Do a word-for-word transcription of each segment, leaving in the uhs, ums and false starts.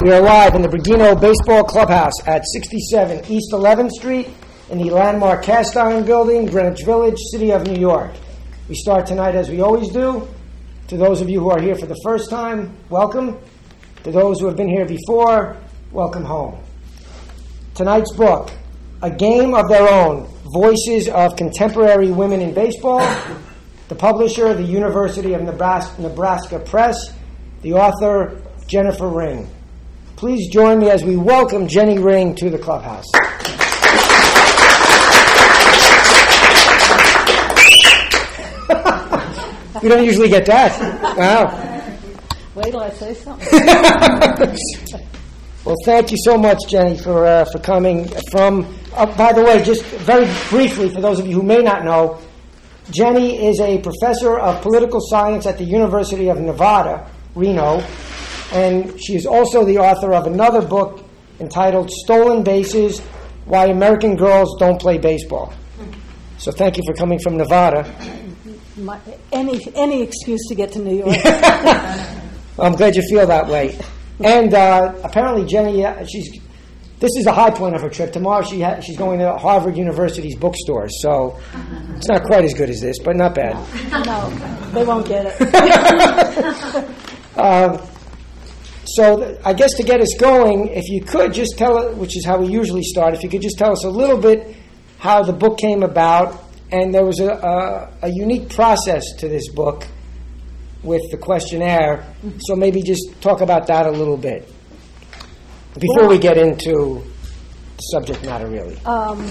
We are live in the Bergino Baseball Clubhouse at sixty-seven East eleventh Street in the landmark Cast Iron Building, Greenwich Village, City of New York. We start tonight as we always do. To those of you who are here for the first time, welcome. To those who have been here before, welcome home. Tonight's book, A Game of Their Own, Voices of Contemporary Women in Baseball. The publisher, the University of Nebraska, Nebraska Press. The author, Jennifer Ring. Please join me as we welcome Jenny Ring to the clubhouse. We don't usually get that. Wow. Wait till I say something. Well, thank you so much, Jenny, for uh, for coming from. Uh, by the way, just very briefly, for those of you who may not know, Jenny is a professor of political science at the University of Nevada, Reno, and she is also the author of another book entitled Stolen Bases, Why American Girls Don't Play Baseball. So thank you for coming from Nevada. My, any any excuse to get to New York. I'm glad you feel that way. And uh, apparently Jenny, uh, she's this is the high point of her trip. Tomorrow she ha- she's going to Harvard University's bookstore, so it's not quite as good as this, but not bad. No, no they won't get it. uh, so th- I guess to get us going, if you could just tell, which is how we usually start, if you could just tell us a little bit how the book came about. And there was a, a, a unique process to this book with the questionnaire, so maybe just talk about that a little bit before well, we get into the subject matter, really. Um,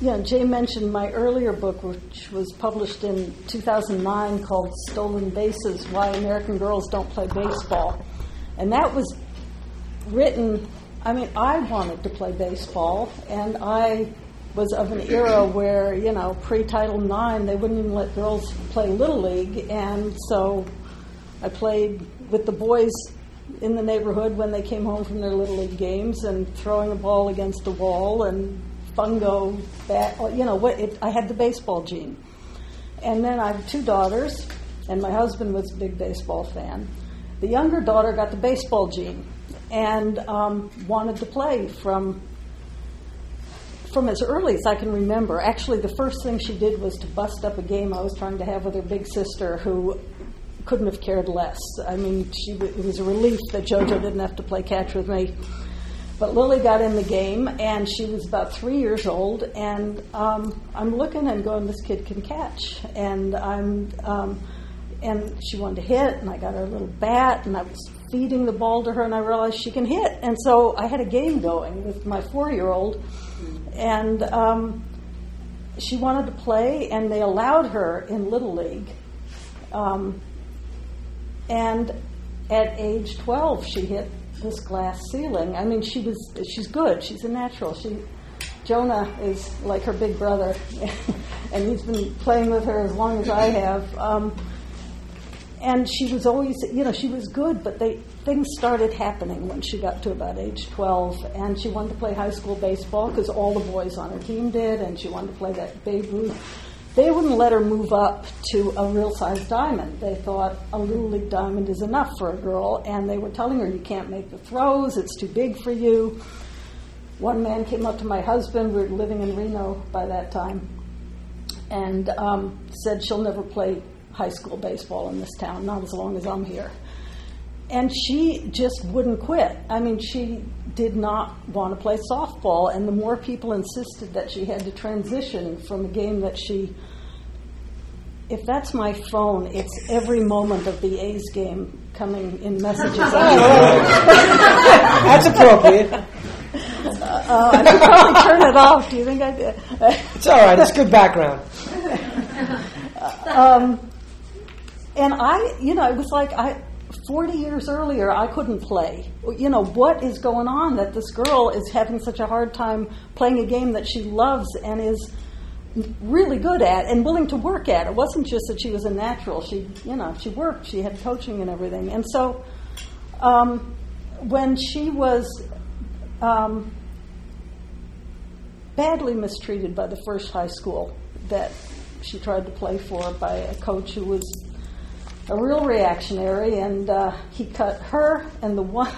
yeah, Jay mentioned my earlier book, which was published in two thousand nine, called Stolen Bases, Why American Girls Don't Play Baseball. And that was written, I mean, I wanted to play baseball, and I... was of an era where, you know, pre-Title nine, they wouldn't even let girls play Little League, and so I played with the boys in the neighborhood when they came home from their Little League games, and throwing a ball against the wall, and fungo, bat, you know, what it, I had the baseball gene. And then I have two daughters, and my husband was a big baseball fan. The younger daughter got the baseball gene, and um, wanted to play from... from as early as I can remember. Actually, the first thing she did was to bust up a game I was trying to have with her big sister, who couldn't have cared less. I mean, she, it was a relief that JoJo didn't have to play catch with me. But Lily got in the game, and she was about three years old, and um, I'm looking and going, this kid can catch. And I'm, um, and she wanted to hit, and I got her little bat, and I was feeding the ball to her, and I realized she can hit. And so I had a game going with my four-year-old, and um, she wanted to play, and they allowed her in Little League. Um, and at age twelve, she hit this glass ceiling. I mean, she was she's good. She's a natural. She Jonah is like her big brother, and he's been playing with her as long as I have. Um, and she was always, you know, she was good, but they things started happening when she got to about age twelve, and she wanted to play high school baseball because all the boys on her team did, and she wanted to play that Babe Ruth. They wouldn't let her move up to a real-size diamond. They thought a Little League diamond is enough for a girl, and they were telling her, you can't make the throws, it's too big for you. One man came up to my husband, we were living in Reno by that time, and um, said she'll never play high school baseball in this town, not as long as I'm here. And she just wouldn't quit. I mean, she did not want to play softball, and the more people insisted that she had to transition from a game that she, if that's my phone, it's every moment of the A's game coming in messages. That's appropriate. Uh, I could probably turn it off. Do you think I did? It's all right. It's good background. um, and I, you know, it was like I... forty years earlier, I couldn't play. You know, what is going on that this girl is having such a hard time playing a game that she loves and is really good at and willing to work at? It wasn't just that she was a natural. She, you know, she worked. She had coaching and everything. And so um, when she was um, badly mistreated by the first high school that she tried to play for by a coach who was... a real reactionary, and uh, he cut her and the one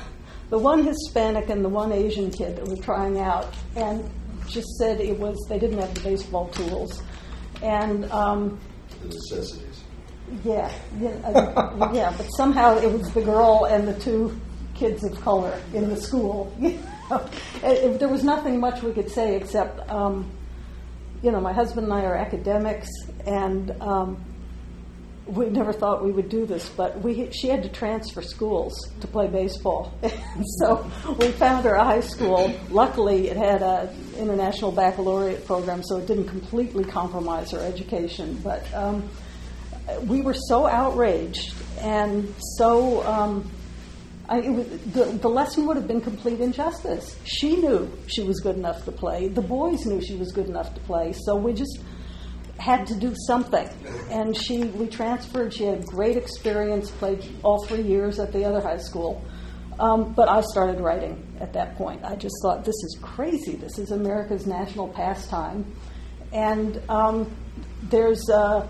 the one Hispanic and the one Asian kid that were trying out, and just said it was, they didn't have the baseball tools. And um, the necessities. Yeah, yeah, uh, yeah, but somehow it was the girl and the two kids of color in the school. You know? it, it, there was nothing much we could say except, um, you know, my husband and I are academics, and um, we never thought we would do this, but we she had to transfer schools to play baseball. So we found her a high school. Luckily, it had an international baccalaureate program, so it didn't completely compromise her education, but... Um, we were so outraged, and so um, I, it was, the, the lesson would have been complete injustice. She knew she was good enough to play. The boys knew she was good enough to play. So we just had to do something. And she, we transferred. She had a great experience, played all three years at the other high school. Um, but I started writing at that point. I just thought, this is crazy. This is America's national pastime. And um, there's... Uh,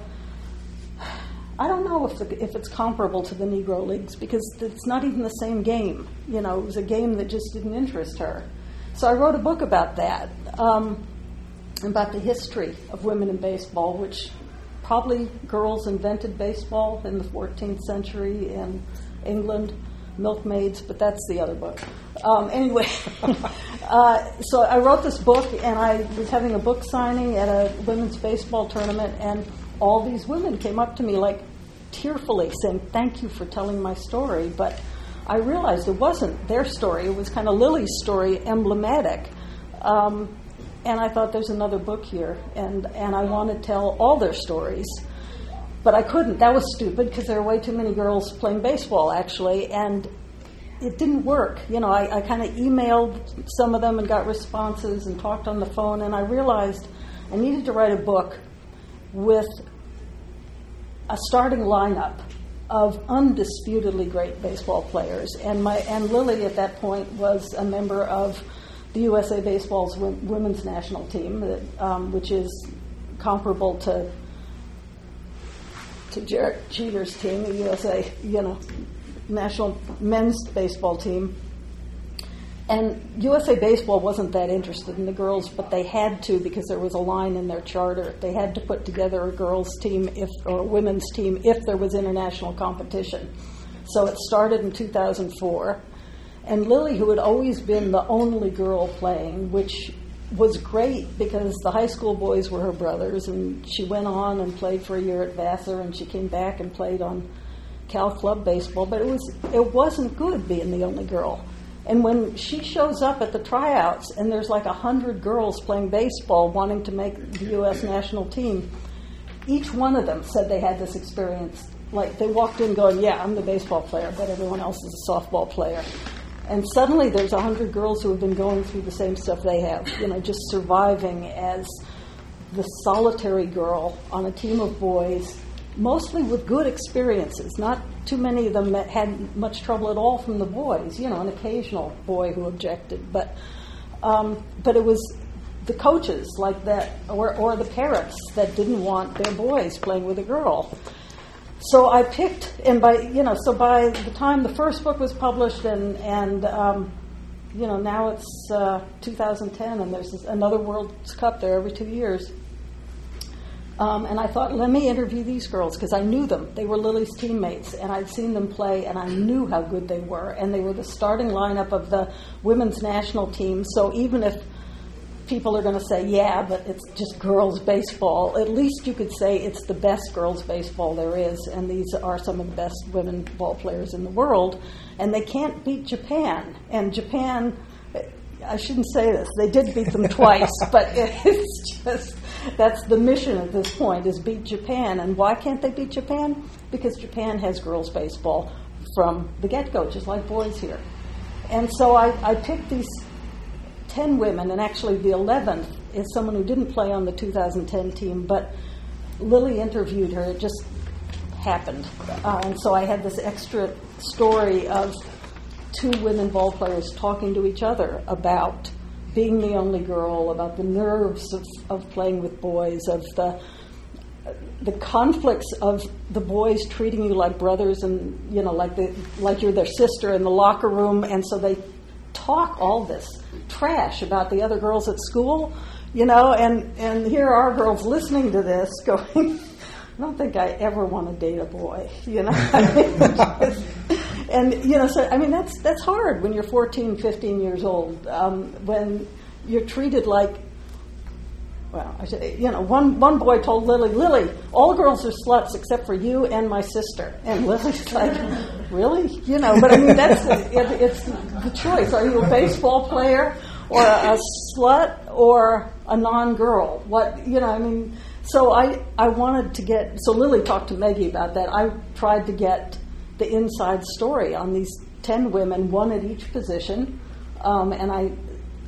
I don't know if the, if it's comparable to the Negro Leagues, because it's not even the same game. You know, it was a game that just didn't interest her. So I wrote a book about that, um, about the history of women in baseball, which probably girls invented baseball in the fourteenth century in England, milkmaids, but that's the other book. Um, anyway, uh, so I wrote this book, and I was having a book signing at a women's baseball tournament, and all these women came up to me, like, tearfully saying, thank you for telling my story. But I realized it wasn't their story. It was kind of Lily's story, emblematic. Um, and I thought, there's another book here, and, and I want to tell all their stories. But I couldn't. That was stupid, because there were way too many girls playing baseball, actually, and it didn't work. You know, I, I kind of emailed some of them and got responses and talked on the phone, and I realized I needed to write a book with a starting lineup of undisputedly great baseball players. And my and Lily at that point was a member of the U S A Baseball's women's national team, that, um, which is comparable to to Jarrett Jeter's team, the U S A, you know, national men's baseball team. And U S A Baseball wasn't that interested in the girls, but they had to, because there was a line in their charter. They had to put together a girls' team if or a women's team if there was international competition. So it started in two thousand four. And Lily, who had always been the only girl playing, which was great because the high school boys were her brothers, and she went on and played for a year at Vassar, and she came back and played on Cal Club Baseball. But it was it wasn't good being the only girl. And when she shows up at the tryouts and there's like one hundred girls playing baseball wanting to make the U S national team, each one of them said they had this experience. Like, they walked in going, yeah, I'm the baseball player, but everyone else is a softball player. And suddenly there's one hundred girls who have been going through the same stuff they have, you know, just surviving as the solitary girl on a team of boys, mostly with good experiences. Not too many of them that had much trouble at all from the boys, you know, an occasional boy who objected. But um, but it was the coaches like that, or, or the parents that didn't want their boys playing with a girl. So I picked, and by, you know, so by the time the first book was published, and, and um, you know, now it's uh, two thousand ten, and there's another World Cup there every two years. Um, and I thought, let me interview these girls, because I knew them. They were Lily's teammates, and I'd seen them play, and I knew how good they were. And they were the starting lineup of the women's national team. So even if people are going to say, yeah, but it's just girls' baseball, at least you could say it's the best girls' baseball there is, and these are some of the best women ball players in the world. And they can't beat Japan. And Japan, I shouldn't say this, they did beat them twice, but it's just... That's the mission at this point, is beat Japan. And why can't they beat Japan? Because Japan has girls' baseball from the get-go, just like boys here. And so I, I picked these ten women, and actually the eleventh is someone who didn't play on the two thousand ten team, but Lily interviewed her. It just happened. Uh, and so I had this extra story of two women ball players talking to each other about being the only girl, about the nerves of, of playing with boys, of the the conflicts of the boys treating you like brothers and, you know, like the, like you're their sister in the locker room, and so they talk all this trash about the other girls at school, you know, and, and here are girls listening to this going, I don't think I ever want to date a boy, you know. And, you know, so, I mean, that's that's hard when you're fourteen, fifteen years old, um, when you're treated like, well, I should, you know, one, one boy told Lily, Lily, all girls are sluts except for you and my sister. And Lily's like, really? You know, but I mean, that's the, it, it's the choice. Are you a baseball player or a, a slut or a non-girl? What, you know, I mean, so I, I wanted to get, so Lily talked to Maggie about that. I tried to get the inside story on these ten women, one at each position, um, and I...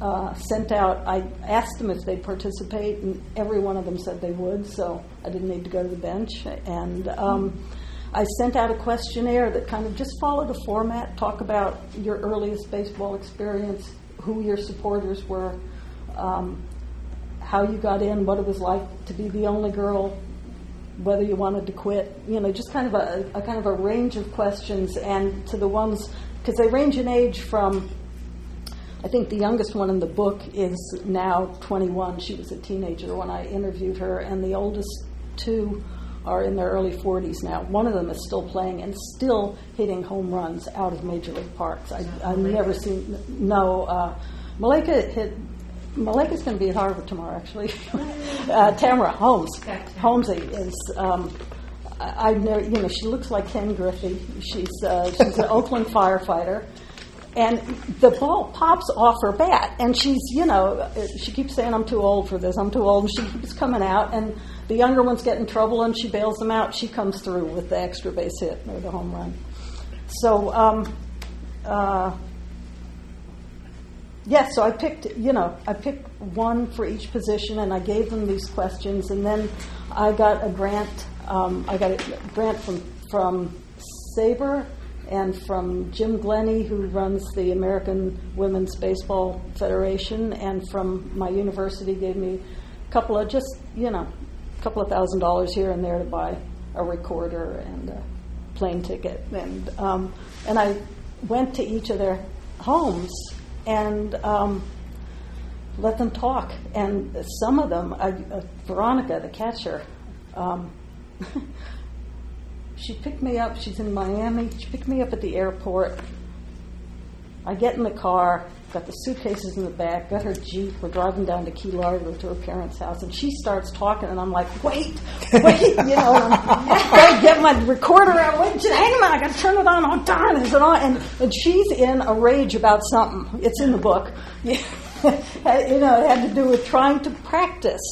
Uh, sent out, I asked them if they'd participate, and every one of them said they would, so I didn't need to go to the bench. And um, I sent out a questionnaire that kind of just followed a format, talk about your earliest baseball experience, who your supporters were, um, how you got in, what it was like to be the only girl, whether you wanted to quit, you know, just kind of a, a kind of a range of questions, and to the ones, because they range in age from, I think the youngest one in the book is now twenty-one. She was a teenager when I interviewed her, and the oldest two are in their early forties now. One of them is still playing and still hitting home runs out of major league parks. I, I've never seen. No, uh, Malika hit. Malika's going to be at Harvard tamara, actually. uh, Tamara Holmes. Holmesy is. Um, I've never. You know, she looks like Ken Griffey. She's uh, she's an Oakland firefighter. And the ball pops off her bat, and she's, you know, she keeps saying, I'm too old for this, I'm too old, and she keeps coming out, and the younger ones get in trouble, and she bails them out. She comes through with the extra base hit or the home run. So, um, uh, yeah, so I picked, you know, I picked one for each position, and I gave them these questions, and then I got a grant, um, I got a grant from, from Sabre, and from Jim Glennie, who runs the American Women's Baseball Federation, and from my university gave me a couple of just, you know, a couple of thousand dollars here and there to buy a recorder and a plane ticket. And um, and I went to each of their homes and um, let them talk. And some of them, I, uh, Veronica, the catcher, um, she picked me up. She's in Miami. She picked me up at the airport. I get in the car, got the suitcases in the back, got her Jeep. We're driving down to Key Largo to her parents' house, and she starts talking, and I'm like, wait, wait, you know, I get my recorder out. Wait, hang on, I got to turn it on. Oh, darn, is it on? And, and she's in a rage about something. It's in the book. you know, it had to do with trying to practice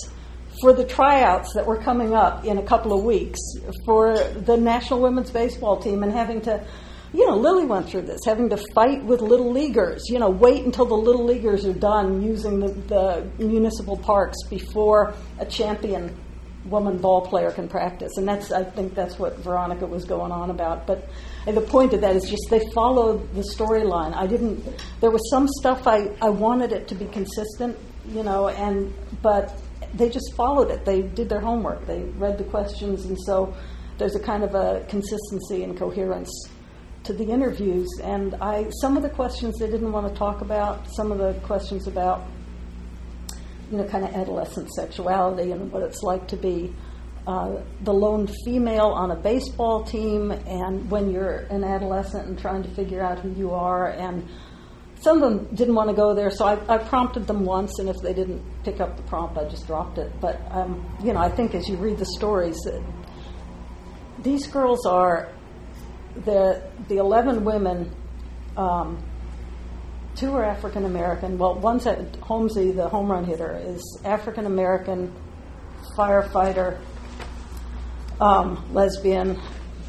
for the tryouts that were coming up in a couple of weeks for the National Women's Baseball team, and having to, you know, Lily went through this, having to fight with Little Leaguers, you know, wait until the Little Leaguers are done using the, the municipal parks before a champion woman ball player can practice. And that's, I think that's what Veronica was going on about. But the point of that is just they followed the storyline. I didn't, there was some stuff I, I wanted it to be consistent, you know, and, but they just followed it. They did their homework. They read the questions, and so there's a kind of a consistency and coherence to the interviews. And I, some of the questions they didn't want to talk about, some of the questions about, you know, kind of adolescent sexuality and what it's like to be uh, the lone female on a baseball team, and when you're an adolescent and trying to figure out who you are. And some of them didn't want to go there, so I, I prompted them once, and if they didn't pick up the prompt, I just dropped it. But, um, you know, I think as you read the stories, uh, these girls are the the eleven women, um, two are African-American. Well, one's Holmesy, the home run hitter, is African-American, firefighter, um, lesbian,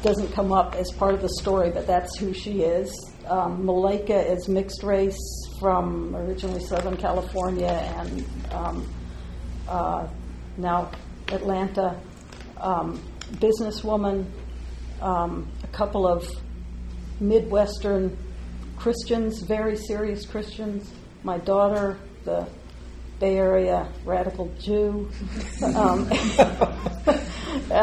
doesn't come up as part of the story, but that's who she is. Um, Malika is mixed race from originally Southern California and um, uh, now Atlanta, um, businesswoman, um, a couple of Midwestern Christians, very serious Christians. My daughter, the Bay Area radical Jew, um, uh,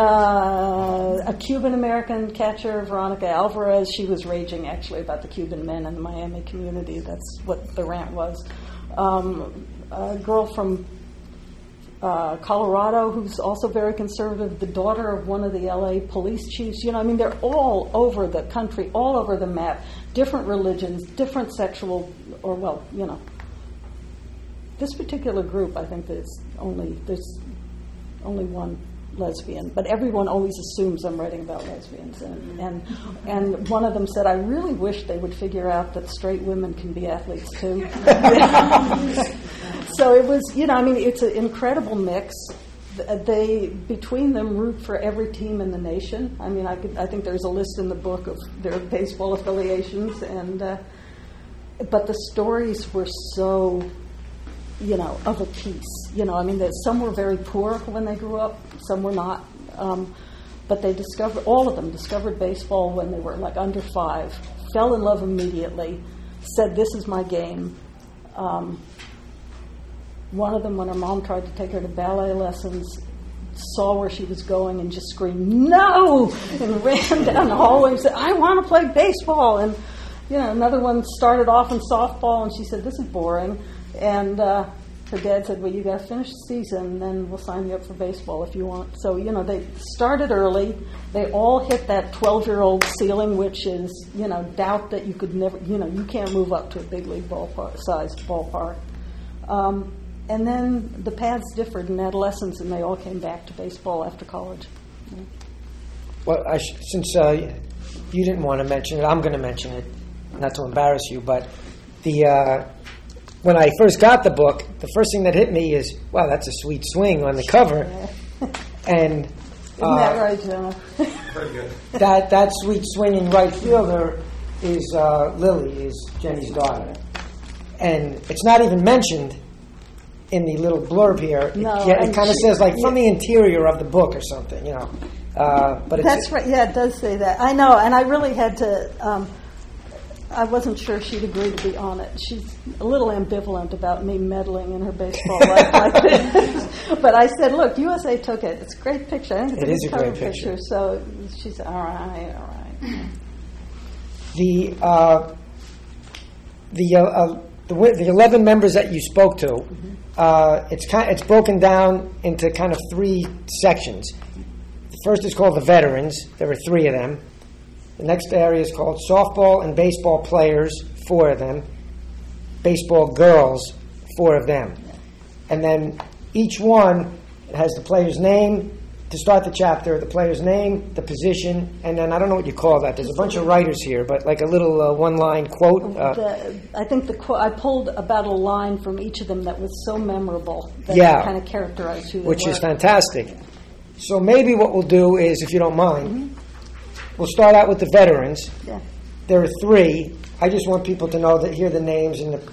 a Cuban-American catcher, Veronica Alvarez. She was raging, actually, about the Cuban men in the Miami community. That's what the rant was. Um, a girl from uh, Colorado who's also very conservative, the daughter of one of the L A police chiefs. You know, I mean, they're all over the country, all over the map, different religions, different sexual, or, well, you know, this particular group, I think there's only there's only one lesbian, but everyone always assumes I'm writing about lesbians. And and, and one of them said, "I really wish they would figure out that straight women can be athletes too." So it was, you know, I mean, it's an incredible mix. They between them root for every team in the nation. I mean, I could I think there's a list in the book of their baseball affiliations, and uh, but the stories were so, you know, of a piece. You know, I mean, some were very poor when they grew up, some were not. Um, but they discovered, all of them discovered baseball when they were like under five, fell in love immediately, said, "This is my game." Um, one of them, when her mom tried to take her to ballet lessons, saw where she was going and just screamed, "No!" and ran down the hallway and said, "I want to play baseball." And, you know, another one started off in softball and she said, "This is boring." And uh, her dad said, "Well, you got to finish the season, and then we'll sign you up for baseball if you want." So, you know, they started early. They all hit that twelve-year-old ceiling, which is, you know, doubt that you could never, you know, you can't move up to a big league ballpark, sized ballpark. Um, and then the paths differed in adolescence, and they all came back to baseball after college. Yeah. Well, I sh- since uh, you didn't want to mention it, I'm going to mention it, not to embarrass you, but the... Uh, when I first got the book, the first thing that hit me is, wow, that's a sweet swing on the cover. And uh, isn't that right, Jenna? Pretty good. That that sweet swing in right fielder is uh, Lily, is Jenny's daughter. And it's not even mentioned in the little blurb here. No, it, it kind of says, like, from the interior of the book or something, you know. Uh, but it's, that's right. Yeah, it does say that. I know, and I really had to... Um, I wasn't sure she'd agree to be on it. She's a little ambivalent about me meddling in her baseball life like this. But I said, "Look, U S A took it. It's a great picture. I think it's it a is a great picture. picture." So she said, "All right, all right." The uh, the, uh, uh, the the eleven members that you spoke to, mm-hmm. uh, it's kind of, it's broken down into kind of three sections. The first is called the veterans. There are three of them. The next area is called softball and baseball players, four of them, baseball girls, four of them. And then each one has the player's name to start the chapter, the player's name, the position, and then I don't know what you call that. There's a bunch of writers here, but like a little uh, one-line quote. Uh, the, I think the quote, I pulled about a line from each of them that was so memorable that yeah, it kind of characterized who they were. Which is fantastic. So maybe what we'll do is, if you don't mind, mm-hmm. we'll start out with the veterans. Yeah. There are three. I just want people to know that here are the names. And the,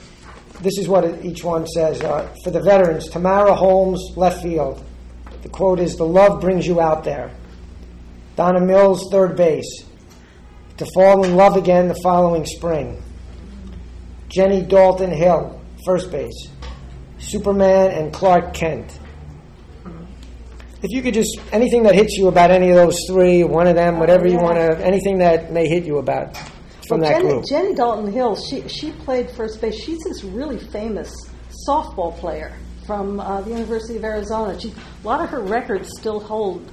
this is what each one says. Uh, for the veterans, Tamara Holmes, left field. The quote is, "The love brings you out there." Donna Mills, third base. "To fall in love again the following spring." Jenny Dalton Hill, first base. Superman and Clark Kent. If you could just, anything that hits you about any of those three, one of them, whatever yeah. you want to, anything that may hit you about from well, that Jenny, group. Jenny Dalton Hill, she she played first base. She's this really famous softball player from uh, the University of Arizona. She, a lot of her records still hold.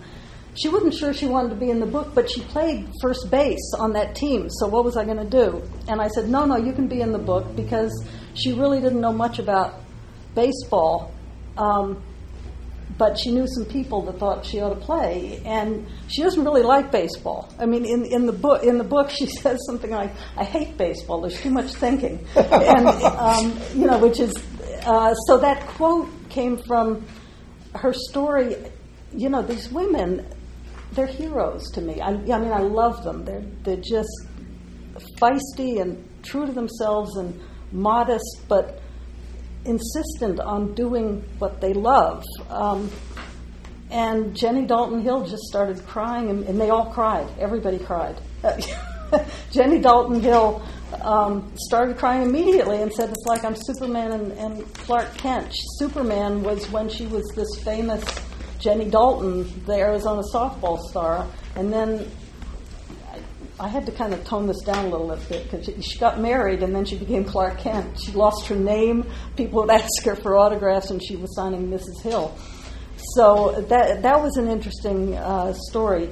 She wasn't sure she wanted to be in the book, but she played first base on that team, so what was I going to do? And I said, no, no, you can be in the book, because she really didn't know much about baseball. Um But she knew some people that thought she ought to play, and she doesn't really like baseball. I mean, in, in the book, in the book, she says something like, "I hate baseball. There's too much thinking," and um, you know, which is uh, so. That quote came from her story. You know, these women, they're heroes to me. I, I mean, I love them. They're they're just feisty and true to themselves and modest, but insistent on doing what they love. Um, and Jenny Dalton Hill just started crying, and, and they all cried. Everybody cried. Uh, Jenny Dalton Hill um, started crying immediately and said, it's like I'm Superman and, and Clark Kent. Superman was when she was this famous Jenny Dalton, the Arizona softball star. And then I, I had to kind of tone this down a little bit because she, she got married and then she became Clark Kent. She lost her name. People would ask her for autographs and she was signing Missus Hill. So that that was an interesting uh, story.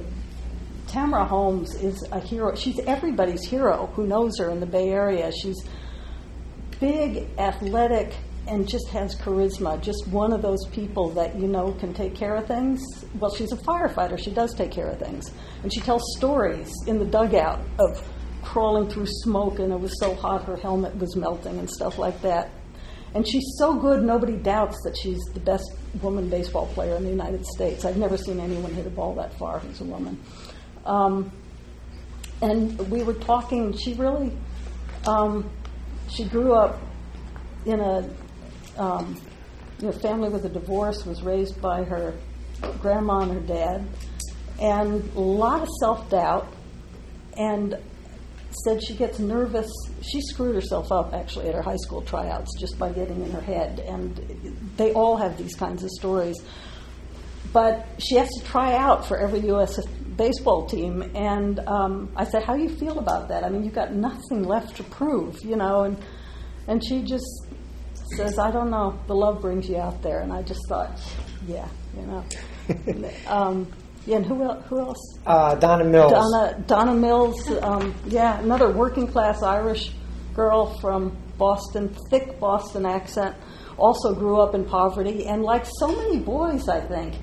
Tamara Holmes is a hero. She's everybody's hero who knows her in the Bay Area. She's big, athletic, and just has charisma. Just one of those people that, you know, can take care of things. Well, she's a firefighter. She does take care of things. And she tells stories in the dugout of crawling through smoke, and it was so hot her helmet was melting and stuff like that. And she's so good, nobody doubts that she's the best woman baseball player in the United States. I've never seen anyone hit a ball that far as a woman. Um, and we were talking, she really, um, she grew up in a um, you know, family with a divorce, was raised by her grandma and her dad, and a lot of self-doubt, and said she gets nervous. She screwed herself up, actually, at her high school tryouts just by getting in her head, and they all have these kinds of stories. But she has to try out for every U S baseball team, and um, I said, how do you feel about that? I mean, you've got nothing left to prove, you know, and and she just says, I don't know, the love brings you out there, and I just thought, yeah, you know. um, yeah, and who, el- who else? Uh, Donna Mills. Donna, Donna Mills, um, yeah, another working-class Irish girl from Boston, thick Boston accent, also grew up in poverty, and like so many boys, I think,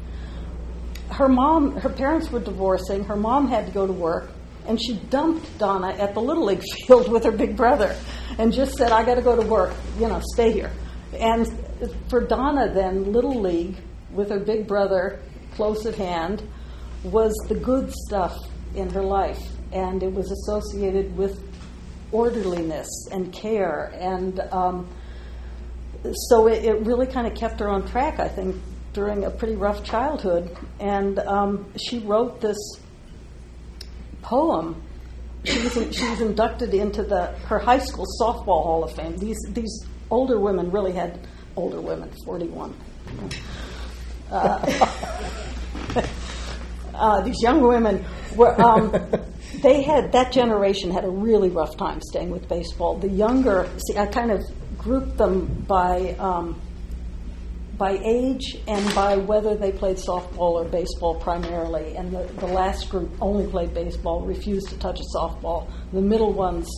her mom, her parents were divorcing, her mom had to go to work, and she dumped Donna at the Little League field with her big brother and just said, I got to go to work, you know, stay here. And for Donna then, Little League with her big brother close at hand was the good stuff in her life, and it was associated with orderliness and care, and um, so it, it really kind of kept her on track, I think, during a pretty rough childhood. And um, she wrote this poem. She was, in, she was inducted into the her high school softball Hall of Fame. These these older women really had older women, forty-one. Uh, uh, these young women were. Um, they had that generation had a really rough time staying with baseball. The younger, see, I kind of grouped them by. Um, by age and by whether they played softball or baseball primarily. And the, the last group only played baseball, refused to touch a softball. The middle ones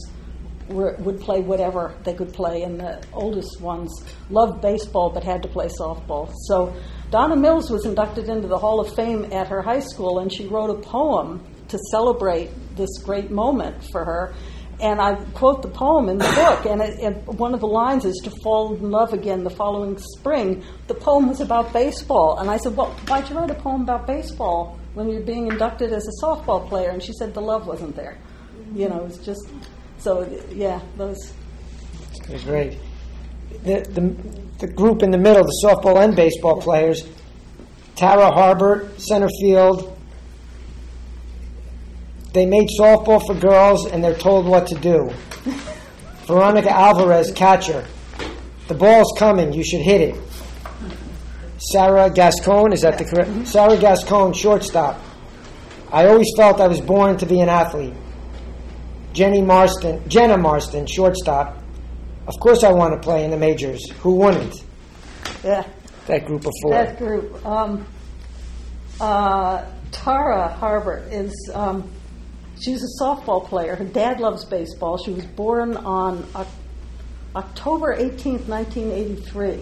were, would play whatever they could play, and the oldest ones loved baseball but had to play softball. So Donna Mills was inducted into the Hall of Fame at her high school, and she wrote a poem to celebrate this great moment for her. And I quote the poem in the book, and it, it, one of the lines is, to fall in love again the following spring. The poem was about baseball. And I said, well, why'd you write a poem about baseball when you're being inducted as a softball player? And she said the love wasn't there. Mm-hmm. You know, it's just, so, yeah, those. That's great. The, the, the group in the middle, the softball and baseball players, Tara Harbert, center field. They made softball for girls, and they're told what to do. Veronica Alvarez, catcher. The ball's coming. You should hit it. Sarah Gascon, is that the correct? Mm-hmm. Sarah Gascon, shortstop. I always felt I was born to be an athlete. Jenny Marston, Jenna Marston, shortstop. Of course I want to play in the majors. Who wouldn't? Yeah. That group of four. That group. Um, uh, Tara Harbert is... Um, She was a softball player. Her dad loves baseball. She was born on uh, October eighteenth, nineteen eighty-three.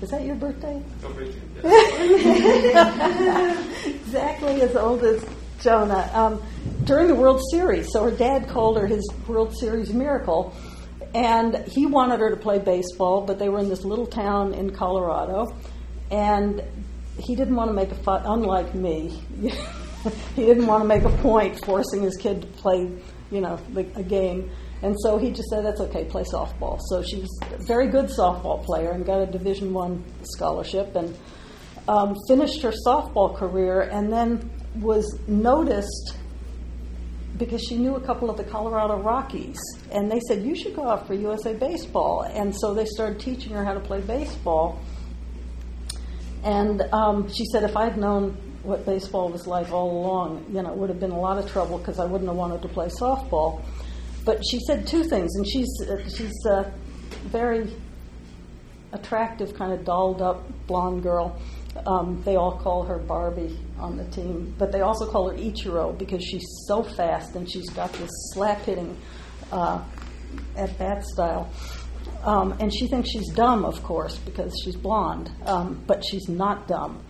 Is that your birthday? October eighteenth, yes. Exactly as old as Jonah. Um, during the World Series, so her dad called her his World Series miracle, and he wanted her to play baseball, but they were in this little town in Colorado, and he didn't want to make a fight, unlike me. He didn't want to make a point forcing his kid to play, you know, a game. And so he just said, that's okay, play softball. So she was a very good softball player and got a Division One scholarship and um, finished her softball career, and then was noticed because she knew a couple of the Colorado Rockies, and they said, you should go out for U S A Baseball. And so they started teaching her how to play baseball. And um, she said, if I'd known what baseball was like all along, you know, it would have been a lot of trouble because I wouldn't have wanted to play softball. But she said two things, and she's uh, she's a very attractive, kind of dolled-up blonde girl. Um, they all call her Barbie on the team, but they also call her Ichiro because she's so fast and she's got this slap-hitting uh, at-bat style. Um, and she thinks she's dumb, of course, because she's blonde, um, but she's not dumb.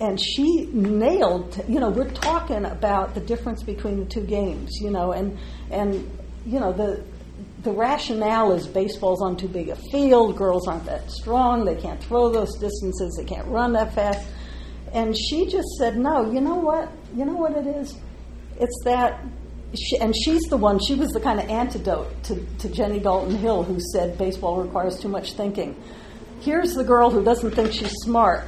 And she nailed, you know, we're talking about the difference between the two games, you know, and, and you know, the the rationale is baseball's on too big a field, girls aren't that strong, they can't throw those distances, they can't run that fast. And she just said, no, you know what, you know what it is? It's that, she, and she's the one, she was the kind of antidote to, to Jenny Dalton Hill, who said baseball requires too much thinking. Here's the girl who doesn't think she's smart,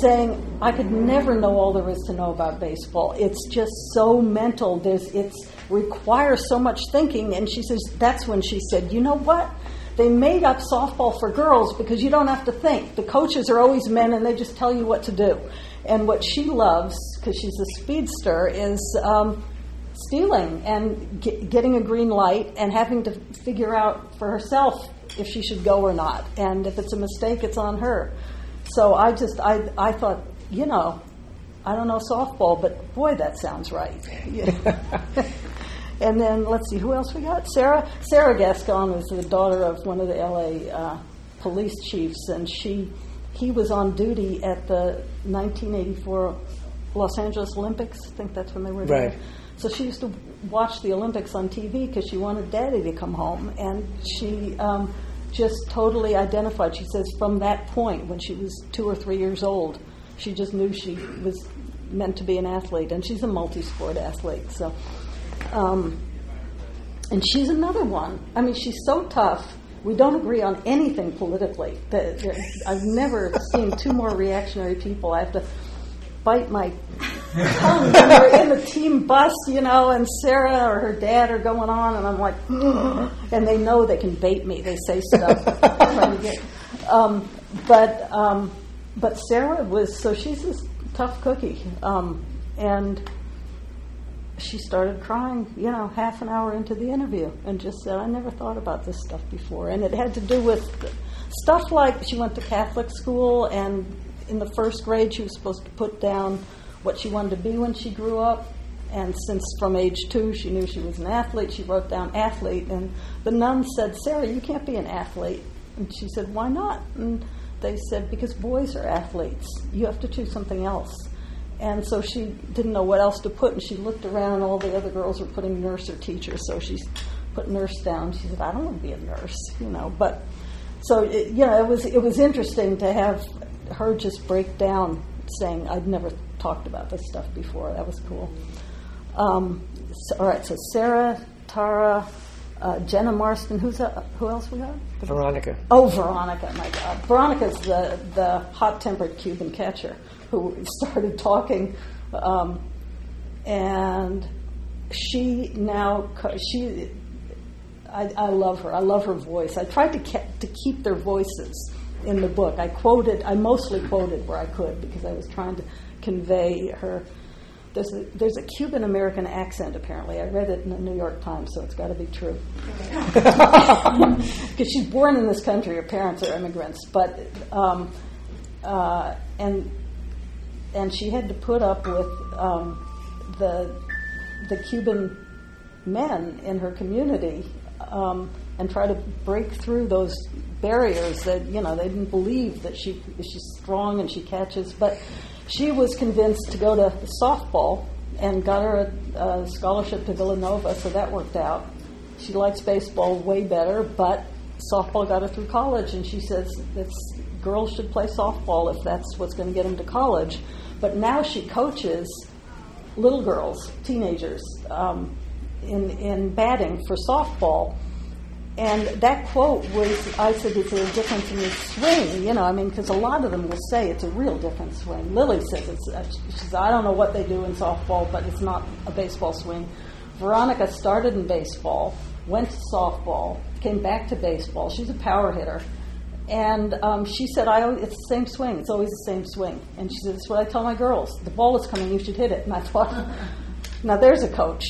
saying, I could never know all there is to know about baseball. It's just so mental. There's, it's requires so much thinking. And she says, that's when she said, you know what? They made up softball for girls because you don't have to think. The coaches are always men, and they just tell you what to do. And what she loves, because she's a speedster, is um, stealing and get, getting a green light and having to figure out for herself if she should go or not. And if it's a mistake, it's on her. So I just, I I thought, you know, I don't know softball, but boy, that sounds right. And then, let's see, who else we got? Sarah Sarah Gascon was the daughter of one of the L A uh, police chiefs, and she he was on duty at the nineteen eighty-four Los Angeles Olympics. I think that's when they were there. Right. So she used to watch the Olympics on T V because she wanted Daddy to come home, and she... Um, just totally identified. She says from that point, when she was two or three years old, she just knew she was meant to be an athlete, and she's a multi-sport athlete. So, um, and she's another one. I mean, she's so tough. We don't agree on anything politically. I've never seen two more reactionary people. I have to bite my tongue when we're in the team bus, you know, and Sarah or her dad are going on, and I'm like, mm-hmm. And they know they can bait me. They say stuff. to get. Um, but um, but Sarah was, so she's this tough cookie, um, and she started crying, you know, half an hour into the interview, and just said, I never thought about this stuff before. And it had to do with stuff like she went to Catholic school, and in the first grade, she was supposed to put down what she wanted to be when she grew up. And since from age two, she knew she was an athlete, she wrote down athlete. And the nun said, Sarah, you can't be an athlete. And she said, why not? And they said, because boys are athletes. You have to choose something else. And so she didn't know what else to put. And she looked around, and all the other girls were putting nurse or teacher. So she put nurse down. She said, I don't want to be a nurse, you know. But so, it, you know, it was, it was interesting to have her just break down, saying, I'd never talked about this stuff before. That was cool. Um, so, all right, so Sarah, Tara, uh, Jenna Marston. Who's uh, who else we got? Veronica. Oh, Veronica, my God. Veronica's the, the hot-tempered Cuban catcher who started talking, um, and she now, she, I, I love her. I love her voice. I tried to ke- to keep their voices in the book. I quoted, I mostly quoted where I could because I was trying to convey her. There's a, there's a Cuban-American accent, apparently. I read it in the New York Times, so it's got to be true. Because she's born in this country. Her parents are immigrants. But, um, uh, and and she had to put up with um, the, the Cuban men in her community, um, and try to break through those barriers that, you know, they didn't believe that she she's strong and she catches. But she was convinced to go to softball and got her a, a scholarship to Villanova, so that worked out. She likes baseball way better, but softball got her through college, and she says that girls should play softball if that's what's going to get them to college. But now she coaches little girls, teenagers, um, in in batting for softball. And that quote was, I said, is there a difference in the swing? You know, I mean, because a lot of them will say it's a real different swing. Lily says, it's, she says, I don't know what they do in softball, but it's not a baseball swing. Veronica started in baseball, went to softball, came back to baseball. She's a power hitter. And um, she said, I always, it's the same swing. It's always the same swing. And she said, that's what I tell my girls. The ball is coming. You should hit it. And I thought, now there's a coach.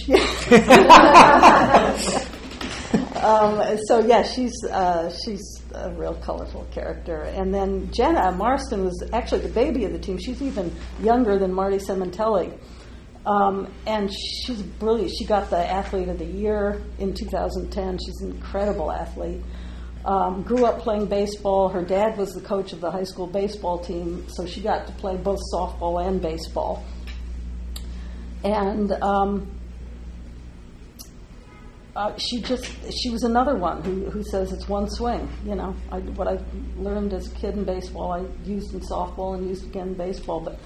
um, so, yeah, she's uh, she's a real colorful character. And then Jenna Marston was actually the baby of the team. She's even younger than Marty Sementelli. Um, and she's brilliant. She got the Athlete of the Year in two thousand ten. She's an incredible athlete. Um, grew up playing baseball. Her dad was the coach of the high school baseball team, so she got to play both softball and baseball. And um, uh, she just, she was another one who, who says it's one swing. You know, I, what I learned as a kid in baseball, I used in softball and used again in baseball. But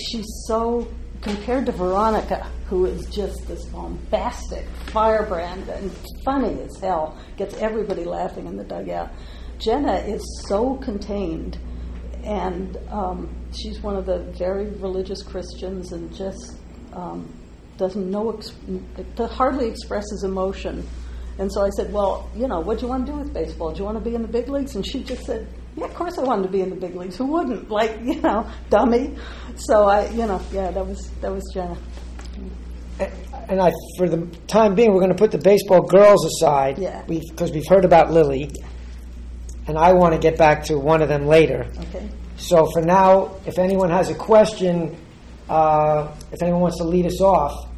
she's so, compared to Veronica, who is just this bombastic firebrand and funny as hell, gets everybody laughing in the dugout, Jenna is so contained, and um, she's one of the very religious Christians and just um, doesn't know, ex- hardly expresses emotion. And so I said, well, you know, what do you want to do with baseball? Do you want to be in the big leagues? And she just said, yeah, of course I wanted to be in the big leagues. Who wouldn't? Like, you know, dummy. So I, you know, yeah, that was that was Jenna. And, and I, for the time being, we're going to put the baseball girls aside, yeah, because we've, we've heard about Lily, and I want to get back to one of them later. Okay. So for now, if anyone has a question, uh, if anyone wants to lead us off,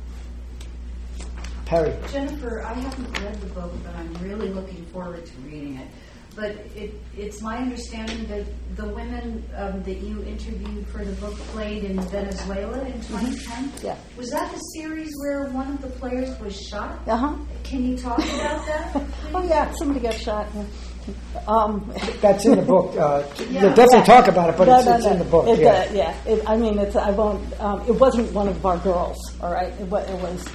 Perry. Jennifer, I haven't read the book, but I'm really looking forward to reading it. But it, it's my understanding that the women um, that you interviewed for the book played in Venezuela in twenty ten. Yeah. Was that the series where one of the players was shot? Uh-huh. Can you talk about that? Oh, yeah, somebody got shot. Um, That's in the book. Uh, yeah. You'll definitely yeah. talk about it, but no, it's, no, it's no. in the book. It, yeah, uh, yeah. It, I mean, it's, I won't, um, it wasn't one of our girls, all right? It, it was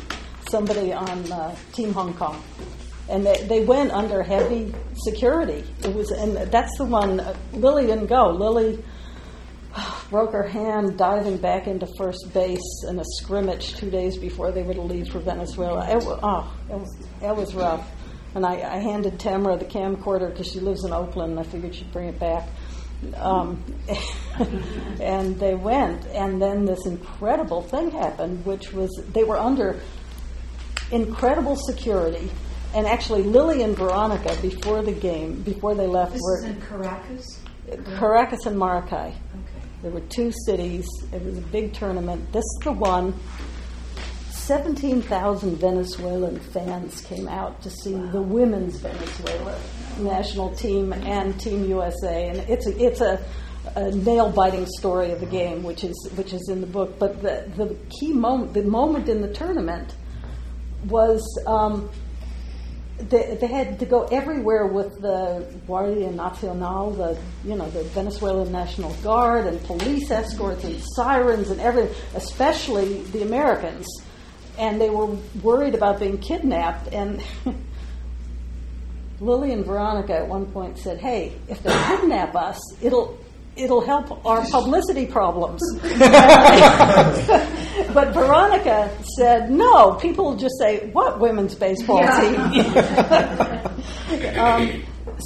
somebody on uh, Team Hong Kong. And they, they went under heavy security. It was, and that's the one. Uh, Lily didn't go. Lily oh, broke her hand diving back into first base in a scrimmage two days before they were to leave for Venezuela. It, oh, it was it was rough. And I, I handed Tamara the camcorder because she lives in Oakland, and I figured she'd bring it back. Um, and they went, and then this incredible thing happened, which was they were under incredible security. And actually, Lily and Veronica, before the game, before they left, this were... This is in Caracas? Caracas and Maracay. Okay. There were two cities. It was a big tournament. This is the one. seventeen thousand Venezuelan fans came out to see wow. the women's Venezuela national team and Team U S A. And it's a, it's a, a nail-biting story of the game, which is which is in the book. But the, the key moment, the moment in the tournament was... Um, They, they had to go everywhere with the Guardia Nacional, the you know the Venezuelan National Guard, and police escorts and sirens and everything, especially the Americans. And they were worried about being kidnapped. And Lily and Veronica at one point said, "Hey, if they kidnap us, it'll it'll help our publicity problems." But Veronica said, no, people just say, what women's baseball yeah. team? um,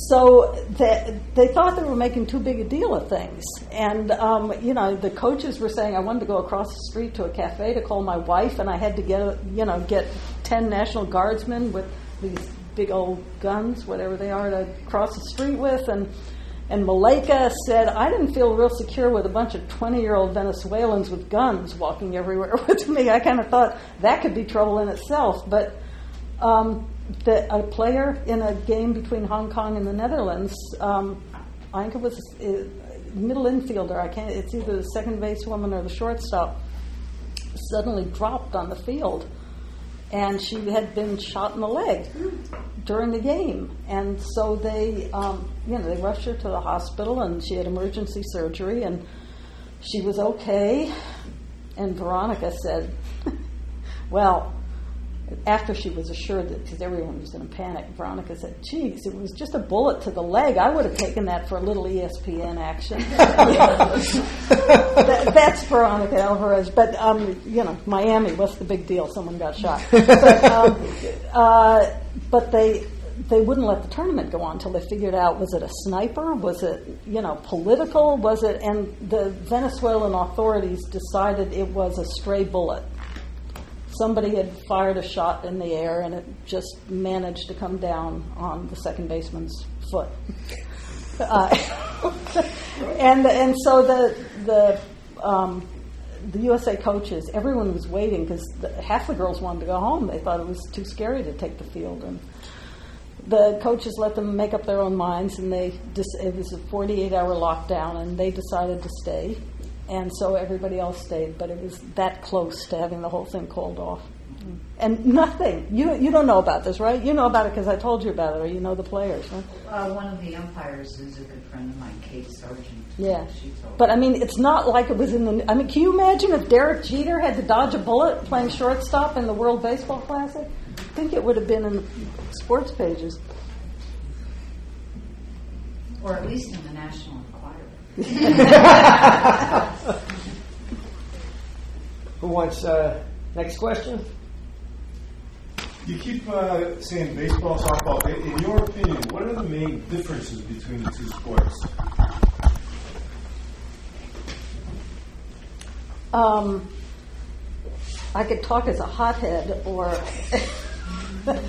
so they, they thought they were making too big a deal of things. And, um, you know, the coaches were saying, I wanted to go across the street to a cafe to call my wife, and I had to get, you know, get ten National Guardsmen with these big old guns, whatever they are, to cross the street with. And And Maleka said, I didn't feel real secure with a bunch of twenty-year-old Venezuelans with guns walking everywhere with me. I kind of thought that could be trouble in itself. But um, the, a player in a game between Hong Kong and the Netherlands, um, I think it was a middle infielder. I can't. It's either the second base woman or the shortstop, suddenly dropped on the field. And she had been shot in the leg during the game. And so they, um, you know, they rushed her to the hospital, and she had emergency surgery, and she was okay. And Veronica said, well, after she was assured that, because everyone was in a panic, Veronica said, geez, it was just a bullet to the leg. I would have taken that for a little E S P N action. that, that's Veronica Alvarez. But, um, you know, Miami, what's the big deal? Someone got shot. But, um, uh, but they... they wouldn't let the tournament go on until they figured out, was it a sniper? Was it, you know, political? Was it, and the Venezuelan authorities decided it was a stray bullet. Somebody had fired a shot in the air and it just managed to come down on the second baseman's foot. uh, and and so the, the, um, the U S A coaches, everyone was waiting because half the girls wanted to go home. They thought it was too scary to take the field, and the coaches let them make up their own minds, and they dis- it was a forty-eight hour lockdown, and they decided to stay, and so everybody else stayed, but it was that close to having the whole thing called off. Mm-hmm. And nothing. You you don't know about this, right? You know about it because I told you about it, or you know the players, huh? Uh, one of the umpires is a good friend of mine, Kate Sargent. Yeah. She told but, I mean, it's not like it was in the... I mean, can you imagine if Derek Jeter had to dodge a bullet playing shortstop in the World Baseball Classic? I think it would have been in the sports pages. Or at least in the National Enquirer. Who wants... Uh, next question? You keep uh, saying baseball, softball. In your opinion, what are the main differences between the two sports? Um, I could talk as a hothead, or uh,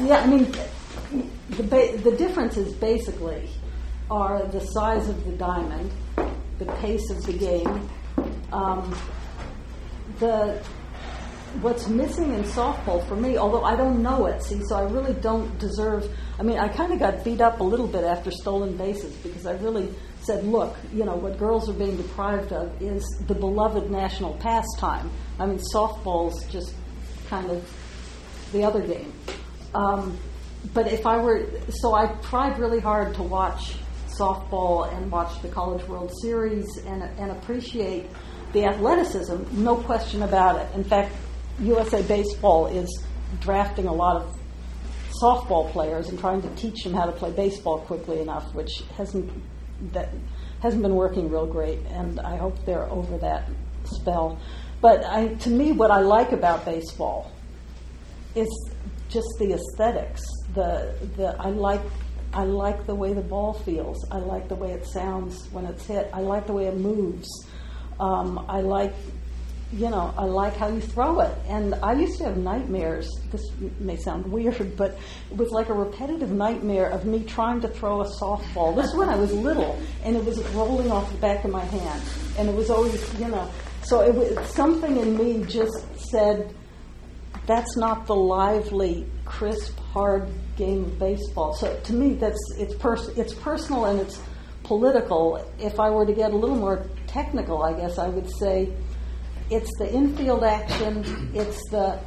yeah. I mean, the ba- the differences basically are the size of the diamond, the pace of the game, um, the. What's missing in softball for me, although I don't know it, see, so I really don't deserve... I mean, I kind of got beat up a little bit after Stolen Bases because I really said, look, you know, what girls are being deprived of is the beloved national pastime. I mean, softball's just kind of the other game. Um, but if I were... So I tried really hard to watch softball and watch the College World Series and, and appreciate the athleticism, no question about it. In fact, U S A Baseball is drafting a lot of softball players and trying to teach them how to play baseball quickly enough, which hasn't that hasn't been working real great, and I hope they're over that spell. But I, to me, what I like about baseball is just the aesthetics. The the I like I like the way the ball feels. I like the way it sounds when it's hit. I like the way it moves. Um, I like. You know, I like how you throw it. And I used to have nightmares. This may sound weird, but it was like a repetitive nightmare of me trying to throw a softball. This is when I was little, and it was rolling off the back of my hand. And it was always, you know, so it was, something in me just said, that's not the lively, crisp, hard game of baseball. So to me, that's it's pers- it's personal and it's political. If I were to get a little more technical, I guess I would say, it's the infield action. It's the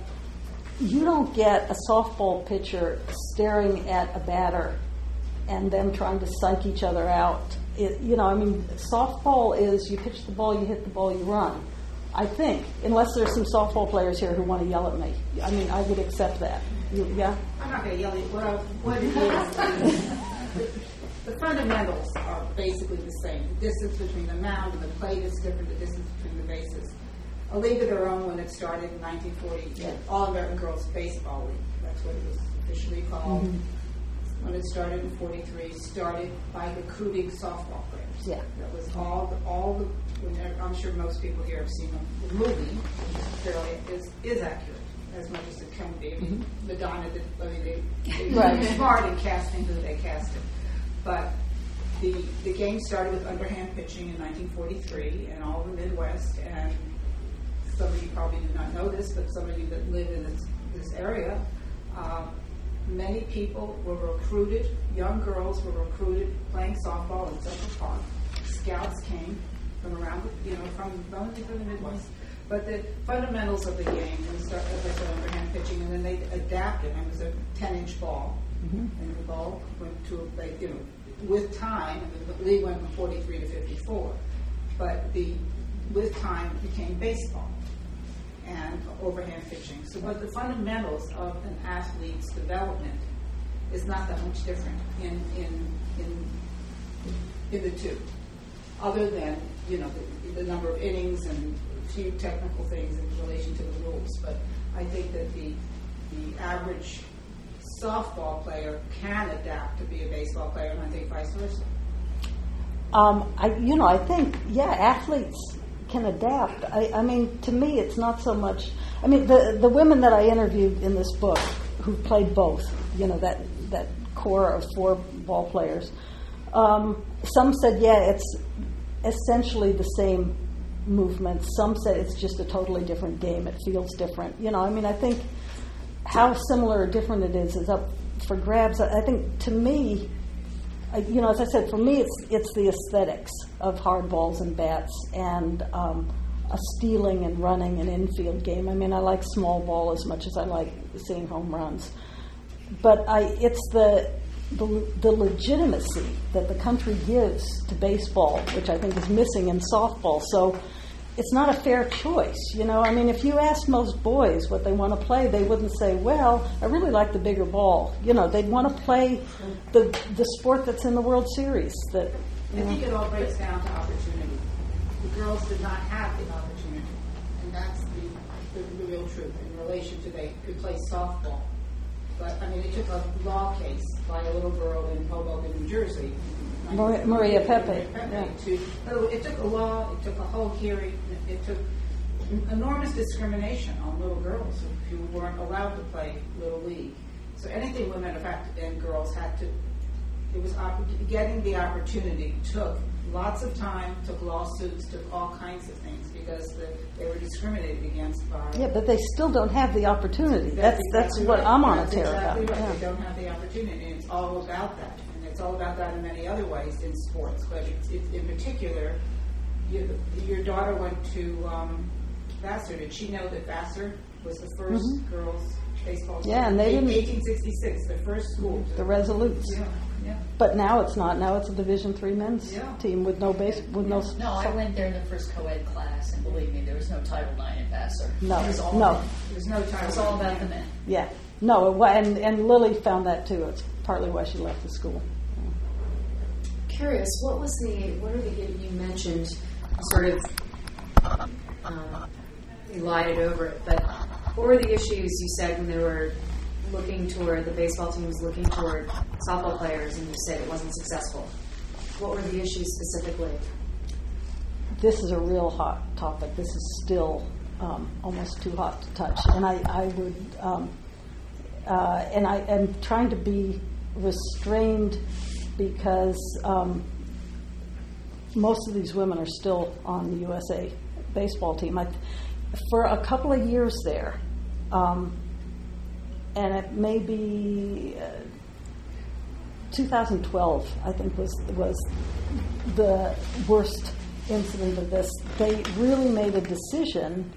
you don't get a softball pitcher staring at a batter and them trying to psych each other out. It, you know, I mean, softball is you pitch the ball, you hit the ball, you run. I think, unless there's some softball players here who want to yell at me. I mean, I would accept that. You, yeah. I'm not going to yell at you. What? I, what is the fundamentals are basically the same. The distance between the mound and the plate is different. The distance between the bases. A league of their own when it started in nineteen forty, yeah. All American Girls' Baseball League, that's what it was officially called, mm-hmm. when it started in forty-three, started by the Kubik softball players. Yeah. That was all the, all the, I'm sure most people here have seen the movie, which is, is accurate, as much as it can be. I mean, mm-hmm. Madonna did, I mean, they, they right. were smart in casting who they casted. But the, the game started with underhand pitching in nineteen forty-three in all the Midwest, and some of you probably do not know this, but some of you that live in this, this area, uh, many people were recruited, young girls were recruited playing softball in Central Park. Scouts came from around, the, you know, from, from the Midwest. But the fundamentals of the game, we started with overhand pitching, and then they adapted. It was a ten-inch ball, mm-hmm. and the ball went to, a, you know, with time, the league went from forty-three to fifty-four, but the with time it became baseball. and overhand pitching. So, but the fundamentals of an athlete's development is not that much different in in in, in the two, other than, you know, the, the number of innings and a few technical things in relation to the rules. But I think that the the average softball player can adapt to be a baseball player, and I think vice versa. Um, I, you know, I think, yeah, athletes can adapt. I, I mean, to me, it's not so much. I mean, the the women that I interviewed in this book who played both, you know, that that core of four ball players, um, some said, yeah, it's essentially the same movement. Some said it's just a totally different game. It feels different. You know, I mean, I think how similar or different it is is up for grabs. I think, to me, you know, as I said, for me, it's it's the aesthetics of hard balls and bats and um, a stealing and running an infield game. I mean, I like small ball as much as I like seeing home runs, but I it's the the, the legitimacy that the country gives to baseball, which I think is missing in softball. So it's not a fair choice, you know. I mean, if you asked most boys what they want to play, they wouldn't say, well, I really like the bigger ball. You know, they'd want to play the the sport that's in the World Series. That, I know. think it all breaks down to opportunity. The girls did not have the opportunity, and that's the, the, the real truth in relation to they could play softball. But, I mean, it took a law case by a little girl in Hoboken, New Jersey, Maria, Maria Pepe. Pepe yeah. to, oh, it took a law, it took a whole hearing, it, it took enormous discrimination on little girls who, who weren't allowed to play Little League. So anything women and girls had to, it was opp- getting the opportunity took lots of time, took lawsuits, took all kinds of things because the, they were discriminated against by... Yeah, but they still don't have the opportunity. That's that's, that's exactly what right. I'm on that's a tear exactly about. Right. Yeah. They don't have the opportunity, and it's all about that. It's all about that in many other ways in sports, but it's, it's, in particular, you, your daughter went to um, Vassar. Did she know that Vassar was the first mm-hmm. girls' baseball team? Yeah, and they didn't. eighteen sixty-six, the first school. To, the Resolutes. Yeah, yeah. But now it's not. Now it's a Division three men's yeah. team with no base. With no. No, no, I went there in the first co-ed class, and believe me, there was no Title nine at Vassar. No, it was all no. There was no Title nine. It was all about the men. Yeah, no, it, and and Lily found that too. It's partly why she left the school. Curious, what was the, what are the, you mentioned sort of, uh, you lighted over it, but what were the issues you said when they were looking toward, the baseball team was looking toward softball players and you said it wasn't successful? What were the issues specifically? This is a real hot topic. This is still um, almost too hot to touch. And I, I would, um, uh, and I am trying to be restrained because um, most of these women are still on the U S A baseball team. I, for a couple of years there, um, and it may be uh, two thousand twelve, I think, was was the worst incident of this. They really made a decision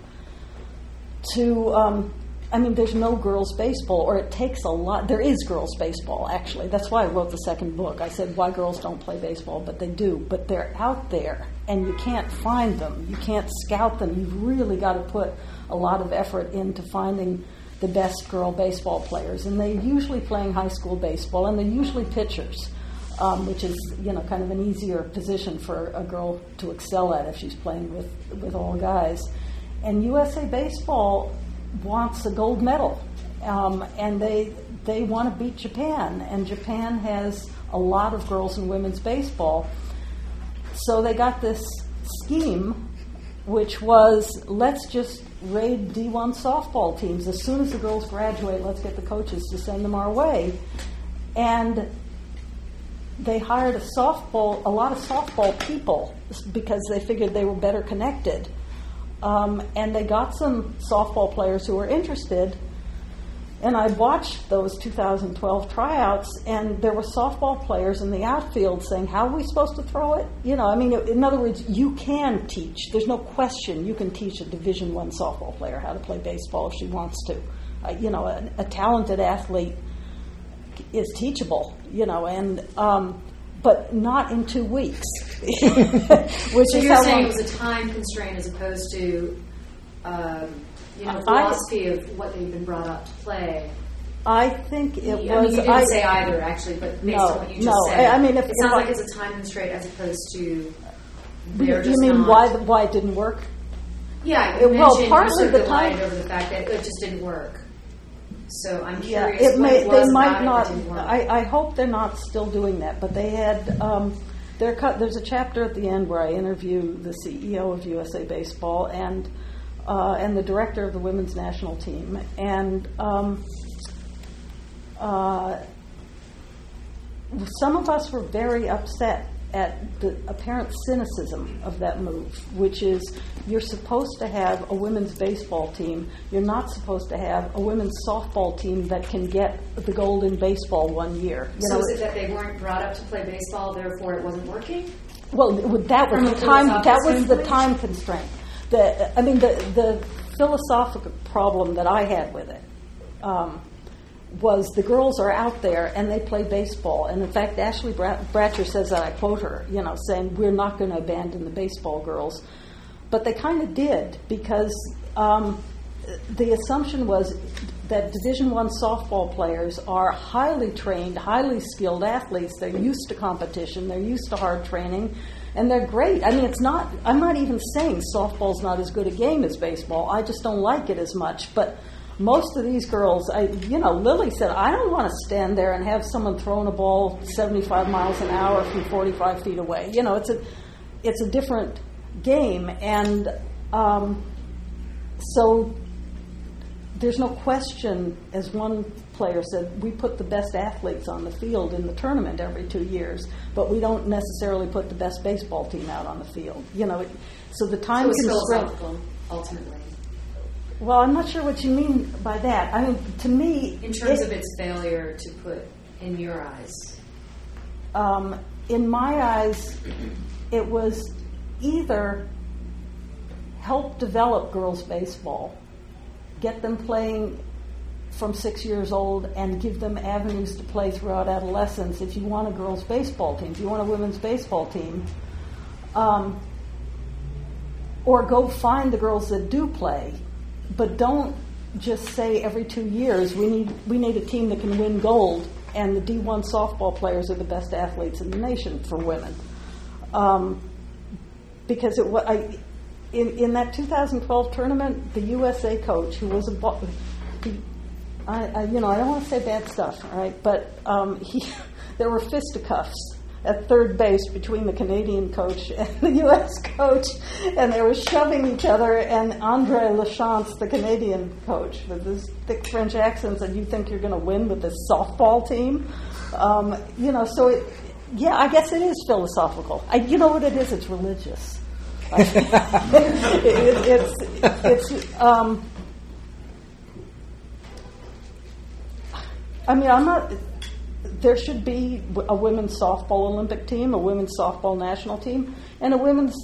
to... Um, I mean, there's no girls' baseball, or it takes a lot. There is girls' baseball, actually. That's why I wrote the second book. I said, why girls don't play baseball, but they do. But they're out there, and you can't find them. You can't scout them. You've really got to put a lot of effort into finding the best girl baseball players. And they're usually playing high school baseball, and they're usually pitchers, um, which is, you know, kind of an easier position for a girl to excel at if she's playing with, with all guys. And U S A Baseball wants a gold medal, um, and they they want to beat Japan, and Japan has a lot of girls and women's baseball. So they got this scheme, which was, let's just raid D one softball teams. As soon as the girls graduate, let's get the coaches to send them our way. And they hired a softball, a lot of softball people because they figured they were better connected. Um, and they got some softball players who were interested, and I watched those two thousand twelve tryouts, and there were softball players in the outfield saying, how are we supposed to throw it? You know, I mean, in other words, you can teach. There's no question you can teach a Division I softball player how to play baseball if she wants to. Uh, you know, a, a talented athlete is teachable, you know, and... Um, but not in two weeks. Which so is you're how saying long it was a time constraint as opposed to um, you know, philosophy I, of what they've been brought up to play. I think it I was... I mean, you didn't I, say either, actually, but based no, on what you just no. said, I mean, if, it sounds if like I, it's a time constraint as opposed to they're just You mean not, why, why it didn't work? Yeah, you well, mentioned partly you sort of delighted over the fact that it just didn't work. So I'm curious yeah, it may, what it was they might not, I, I hope they're not still doing that, but they had... Um, There, there's a chapter at the end where I interview the C E O of U S A Baseball and uh, and the director of the women's national team, and um, uh, some of us were very upset at the apparent cynicism of that move, which is you're supposed to have a women's baseball team. You're not supposed to have a women's softball team that can get the gold in baseball one year. You so know, is it that they weren't brought up to play baseball, therefore it wasn't working? Well, that was the time. That was the time constraint. The I mean, the the philosophical problem that I had with it. Um, was the girls are out there and they play baseball. And in fact, Ashley Bratcher says that, I quote her, you know, saying, we're not going to abandon the baseball girls. But they kind of did, because um, the assumption was that Division I softball players are highly trained, highly skilled athletes. They're used to competition. They're used to hard training. And they're great. I mean, it's not, I'm not even saying softball's not as good a game as baseball. I just don't like it as much. But most of these girls, I, you know, Lily said, I don't want to stand there and have someone throwing a ball seventy-five miles an hour from forty-five feet away. You know, it's a it's a different game. And um, so there's no question, as one player said, we put the best athletes on the field in the tournament every two years, but we don't necessarily put the best baseball team out on the field. You know, it, so the time so constraint ultimately. Well, I'm not sure what you mean by that. I mean, to me... In terms it, of its failure to put in your eyes. Um, in my eyes, it was either help develop girls' baseball, get them playing from six years old and give them avenues to play throughout adolescence if you want a girls' baseball team, if you want a women's baseball team, um, or go find the girls that do play. But don't just say every two years we need we need a team that can win gold, and the D one softball players are the best athletes in the nation for women. Um, because it I, in in that two thousand twelve tournament, the U S A coach who was a he, I, I you know I don't want to say bad stuff, all right? But um, he there were fisticuffs at third base between the Canadian coach and the U S coach, and they were shoving each other, and Andre Lachance, the Canadian coach, with this thick French accent, said, you think you're going to win with this softball team? Um, you know, so, it, yeah, I guess it is philosophical. I, you know what it is? It's religious. it, it, it's, it's um, I mean, I'm not... There should be a women's softball Olympic team, a women's softball national team, and a women's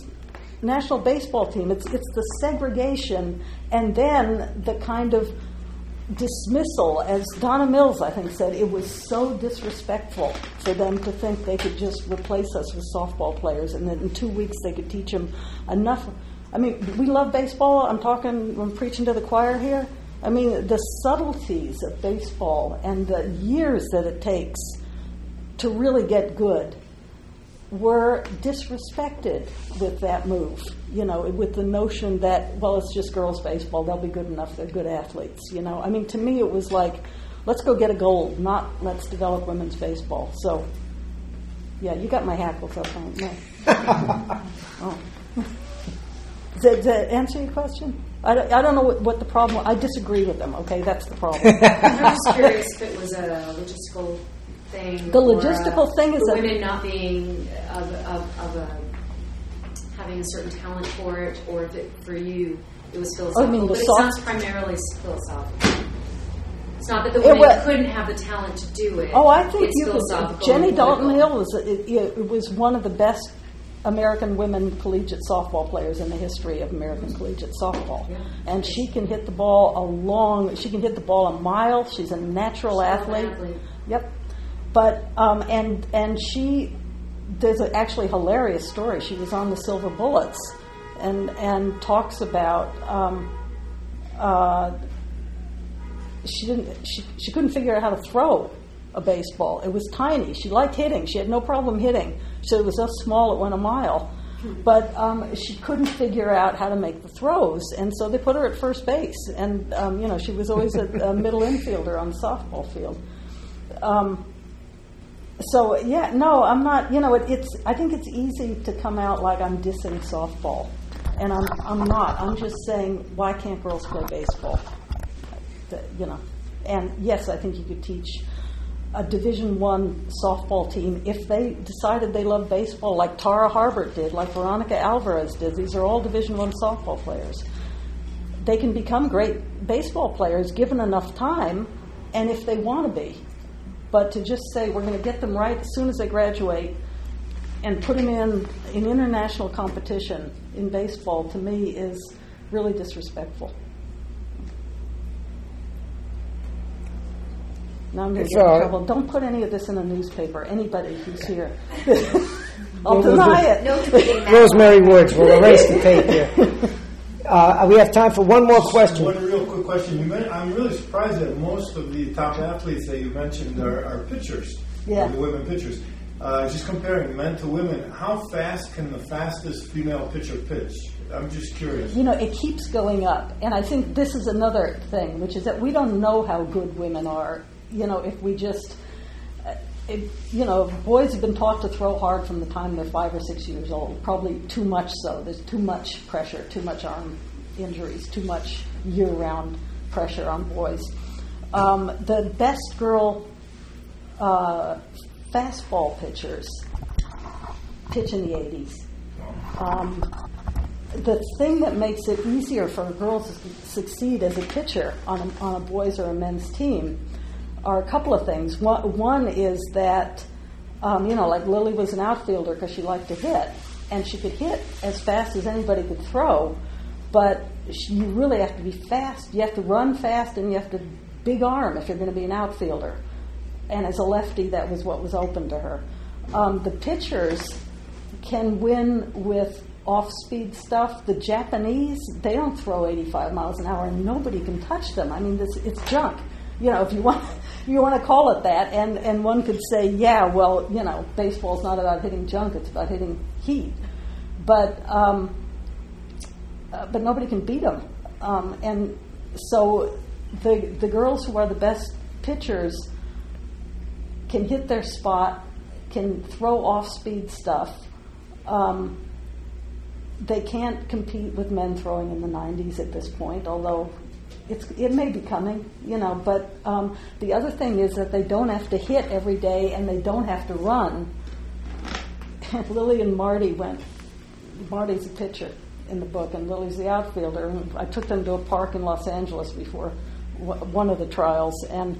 national baseball team. It's it's the segregation and then the kind of dismissal, as Donna Mills, I think, said, it was so disrespectful for them to think they could just replace us with softball players and that in two weeks they could teach them enough. I mean, we love baseball. I'm talking, I'm preaching to the choir here. I mean, the subtleties of baseball and the years that it takes to really get good were disrespected with that move, you know, with the notion that, well, it's just girls' baseball, they'll be good enough, they're good athletes, you know. I mean, to me it was like, let's go get a gold, not let's develop women's baseball. So, yeah, you got my hackles up on it. Oh. Does that answer your question? I don't, I don't know what, what the problem... I disagree with them, okay? That's the problem. I'm just curious if it was a logistical thing. The logistical a, thing is... The women a, not being... Of, of, of a, having a certain talent for it, or if it, for you, it was philosophical. I mean, but soft- it sounds primarily philosophical. It's not that the women was, couldn't have the talent to do it. Oh, I think it's you philosophical. Could, Jenny Dalton Hill was, it, it was one of the best... American women collegiate softball players in the history of American collegiate softball. Yeah. And she can hit the ball a long, she can hit the ball a mile. She's a natural She's athlete. athlete. Yep. But, um, and and she, there's an actually hilarious story. She was on the Silver Bullets and, and talks about um, uh, she didn't. She, she couldn't figure out how to throw a baseball. It was tiny. She liked hitting. She had no problem hitting. So it was so small it went a mile. But um, she couldn't figure out how to make the throws, and so they put her at first base. And um, you know, she was always a, a middle infielder on the softball field. Um, so yeah, no, I'm not. You know, it, it's. I think it's easy to come out like I'm dissing softball, and I'm. I'm not. I'm just saying, why can't girls play baseball? You know, and yes, I think you could teach a Division One softball team, if they decided they love baseball, like Tara Harbert did, like Veronica Alvarez did. These are all Division One softball players. They can become great baseball players given enough time, and if they want to be. But to just say we're going to get them right as soon as they graduate and put them in in international competition in baseball, to me, is really disrespectful. Now I'm going to get in trouble. Don't put any of this in a newspaper, anybody who's here. I'll deny it. No, Rosemary Woods, we'll erase the tape here. Uh, we have time for one more question. One real quick question. You meant, I'm really surprised that most of the top athletes that you mentioned are, are pitchers, yeah. The women pitchers. Uh, just comparing men to women, how fast can the fastest female pitcher pitch? I'm just curious. You know, it keeps going up. And I think this is another thing, which is that we don't know how good women are. You know, if we just, if, you know, boys have been taught to throw hard from the time they're five or six years old, probably too much so. There's too much pressure, too much arm injuries, too much year-round pressure on boys. Um, the best girl uh, fastball pitchers pitch in the eighties. Um, the thing that makes it easier for girls to succeed as a pitcher on a, on a boys or a men's team are a couple of things. One, one is that, um, you know, like Lily was an outfielder because she liked to hit, and she could hit as fast as anybody could throw, but she, you really have to be fast. You have to run fast, and you have to big arm if you're going to be an outfielder. And as a lefty, that was what was open to her. Um, the pitchers can win with off-speed stuff. The Japanese, they don't throw eighty-five miles an hour, and nobody can touch them. I mean, this, it's junk. You know, if you want you want to call it that, and, and one could say, yeah, well, you know, baseball's not about hitting junk, it's about hitting heat. But um, uh, but nobody can beat them. Um, and so the the girls who are the best pitchers can hit their spot, can throw off-speed stuff. Um, they can't compete with men throwing in the nineties at this point, although It's, it may be coming, you know, but um, the other thing is that they don't have to hit every day, and they don't have to run. Lily and Marty went, Marty's a pitcher in the book, and Lily's the outfielder. And I took them to a park in Los Angeles before w- one of the trials, and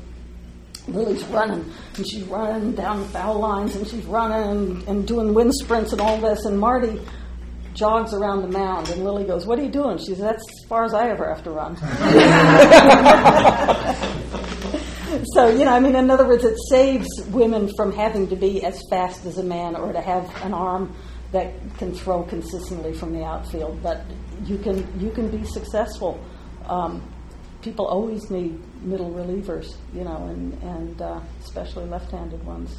Lily's running, and she's running down foul lines, and she's running and, and doing wind sprints and all this, and Marty jogs around the mound, and Lily goes, "What are you doing?" She says, "That's as far as I ever have to run." So, you know, I mean, in other words, it saves women from having to be as fast as a man, or to have an arm that can throw consistently from the outfield. But you can you can be successful. Um, people always need middle relievers, you know, and and uh, especially left-handed ones.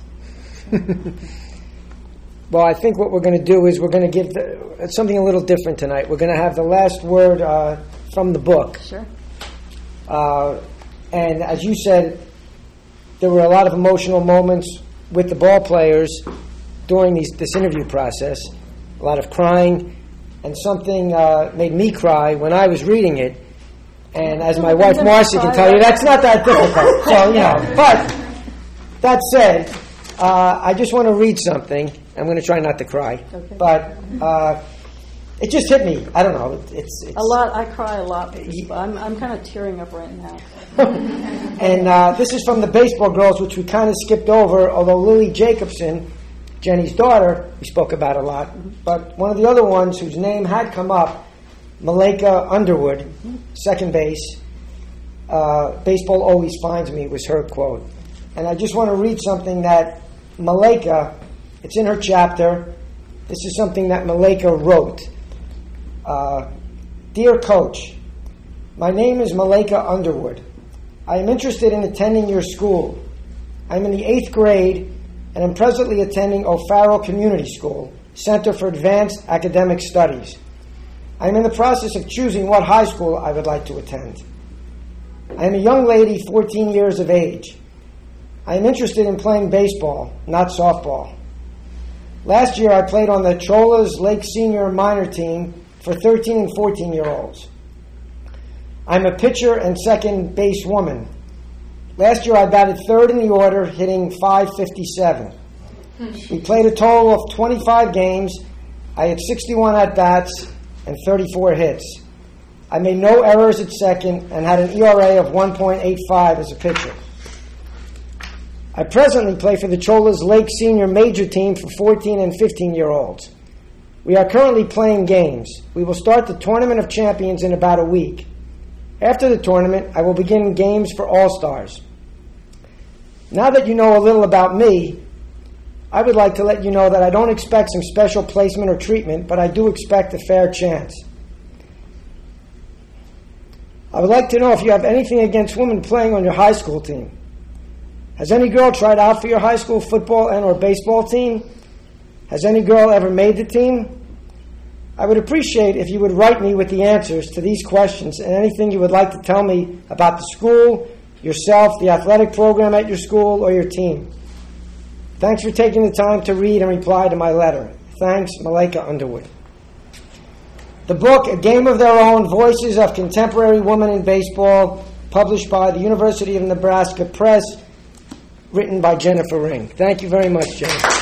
Well, I think what we're going to do is we're going to give the, something a little different tonight. We're going to have the last word uh, from the book. Sure. Uh, and as you said, there were a lot of emotional moments with the ball players during these, this interview process, a lot of crying, and something uh, made me cry when I was reading it. And as my wife Marcy can tell you, that's not that difficult. So, you know. But that said, uh, I just want to read something. I'm going to try not to cry, okay. but uh, it just hit me. I don't know. It, it's, it's a lot. I cry a lot. Because I'm I'm kind of tearing up right now. And uh, this is from the baseball girls, which we kind of skipped over. Although Lily Jacobson, Jenny's daughter, we spoke about a lot. Mm-hmm. But one of the other ones whose name had come up, Malaika Underwood, mm-hmm. second base. Uh, baseball always finds me was her quote, and I just want to read something that Malaika. It's in her chapter. This is something that Malaika wrote. Uh, Dear Coach, My name is Malaika Underwood. I am interested in attending your school. I'm in the eighth grade, and I'm presently attending O'Farrell Community School, Center for Advanced Academic Studies. I'm in the process of choosing what high school I would like to attend. I am a young lady, fourteen years of age. I am interested in playing baseball, not softball. Last year, I played on the Cholas Lake senior minor team for thirteen and fourteen-year-olds. I'm a pitcher and second base woman. Last year, I batted third in the order, hitting five fifty-seven. We played a total of twenty-five games. I had sixty-one at-bats and thirty-four hits. I made no errors at second and had an E R A of one point eight five as a pitcher. I presently play for the Cholas Lake senior major team for fourteen and fifteen-year-olds. We are currently playing games. We will start the Tournament of Champions in about a week. After the tournament, I will begin games for All-Stars. Now that you know a little about me, I would like to let you know that I don't expect some special placement or treatment, but I do expect a fair chance. I would like to know if you have anything against women playing on your high school team. Has any girl tried out for your high school football and or baseball team? Has any girl ever made the team? I would appreciate if you would write me with the answers to these questions and anything you would like to tell me about the school, yourself, the athletic program at your school, or your team. Thanks for taking the time to read and reply to my letter. Thanks, Malaika Underwood. The book, A Game of Their Own, Voices of Contemporary Women in Baseball, published by the University of Nebraska Press, written by Jennifer Ring. Thank you very much, Jennifer.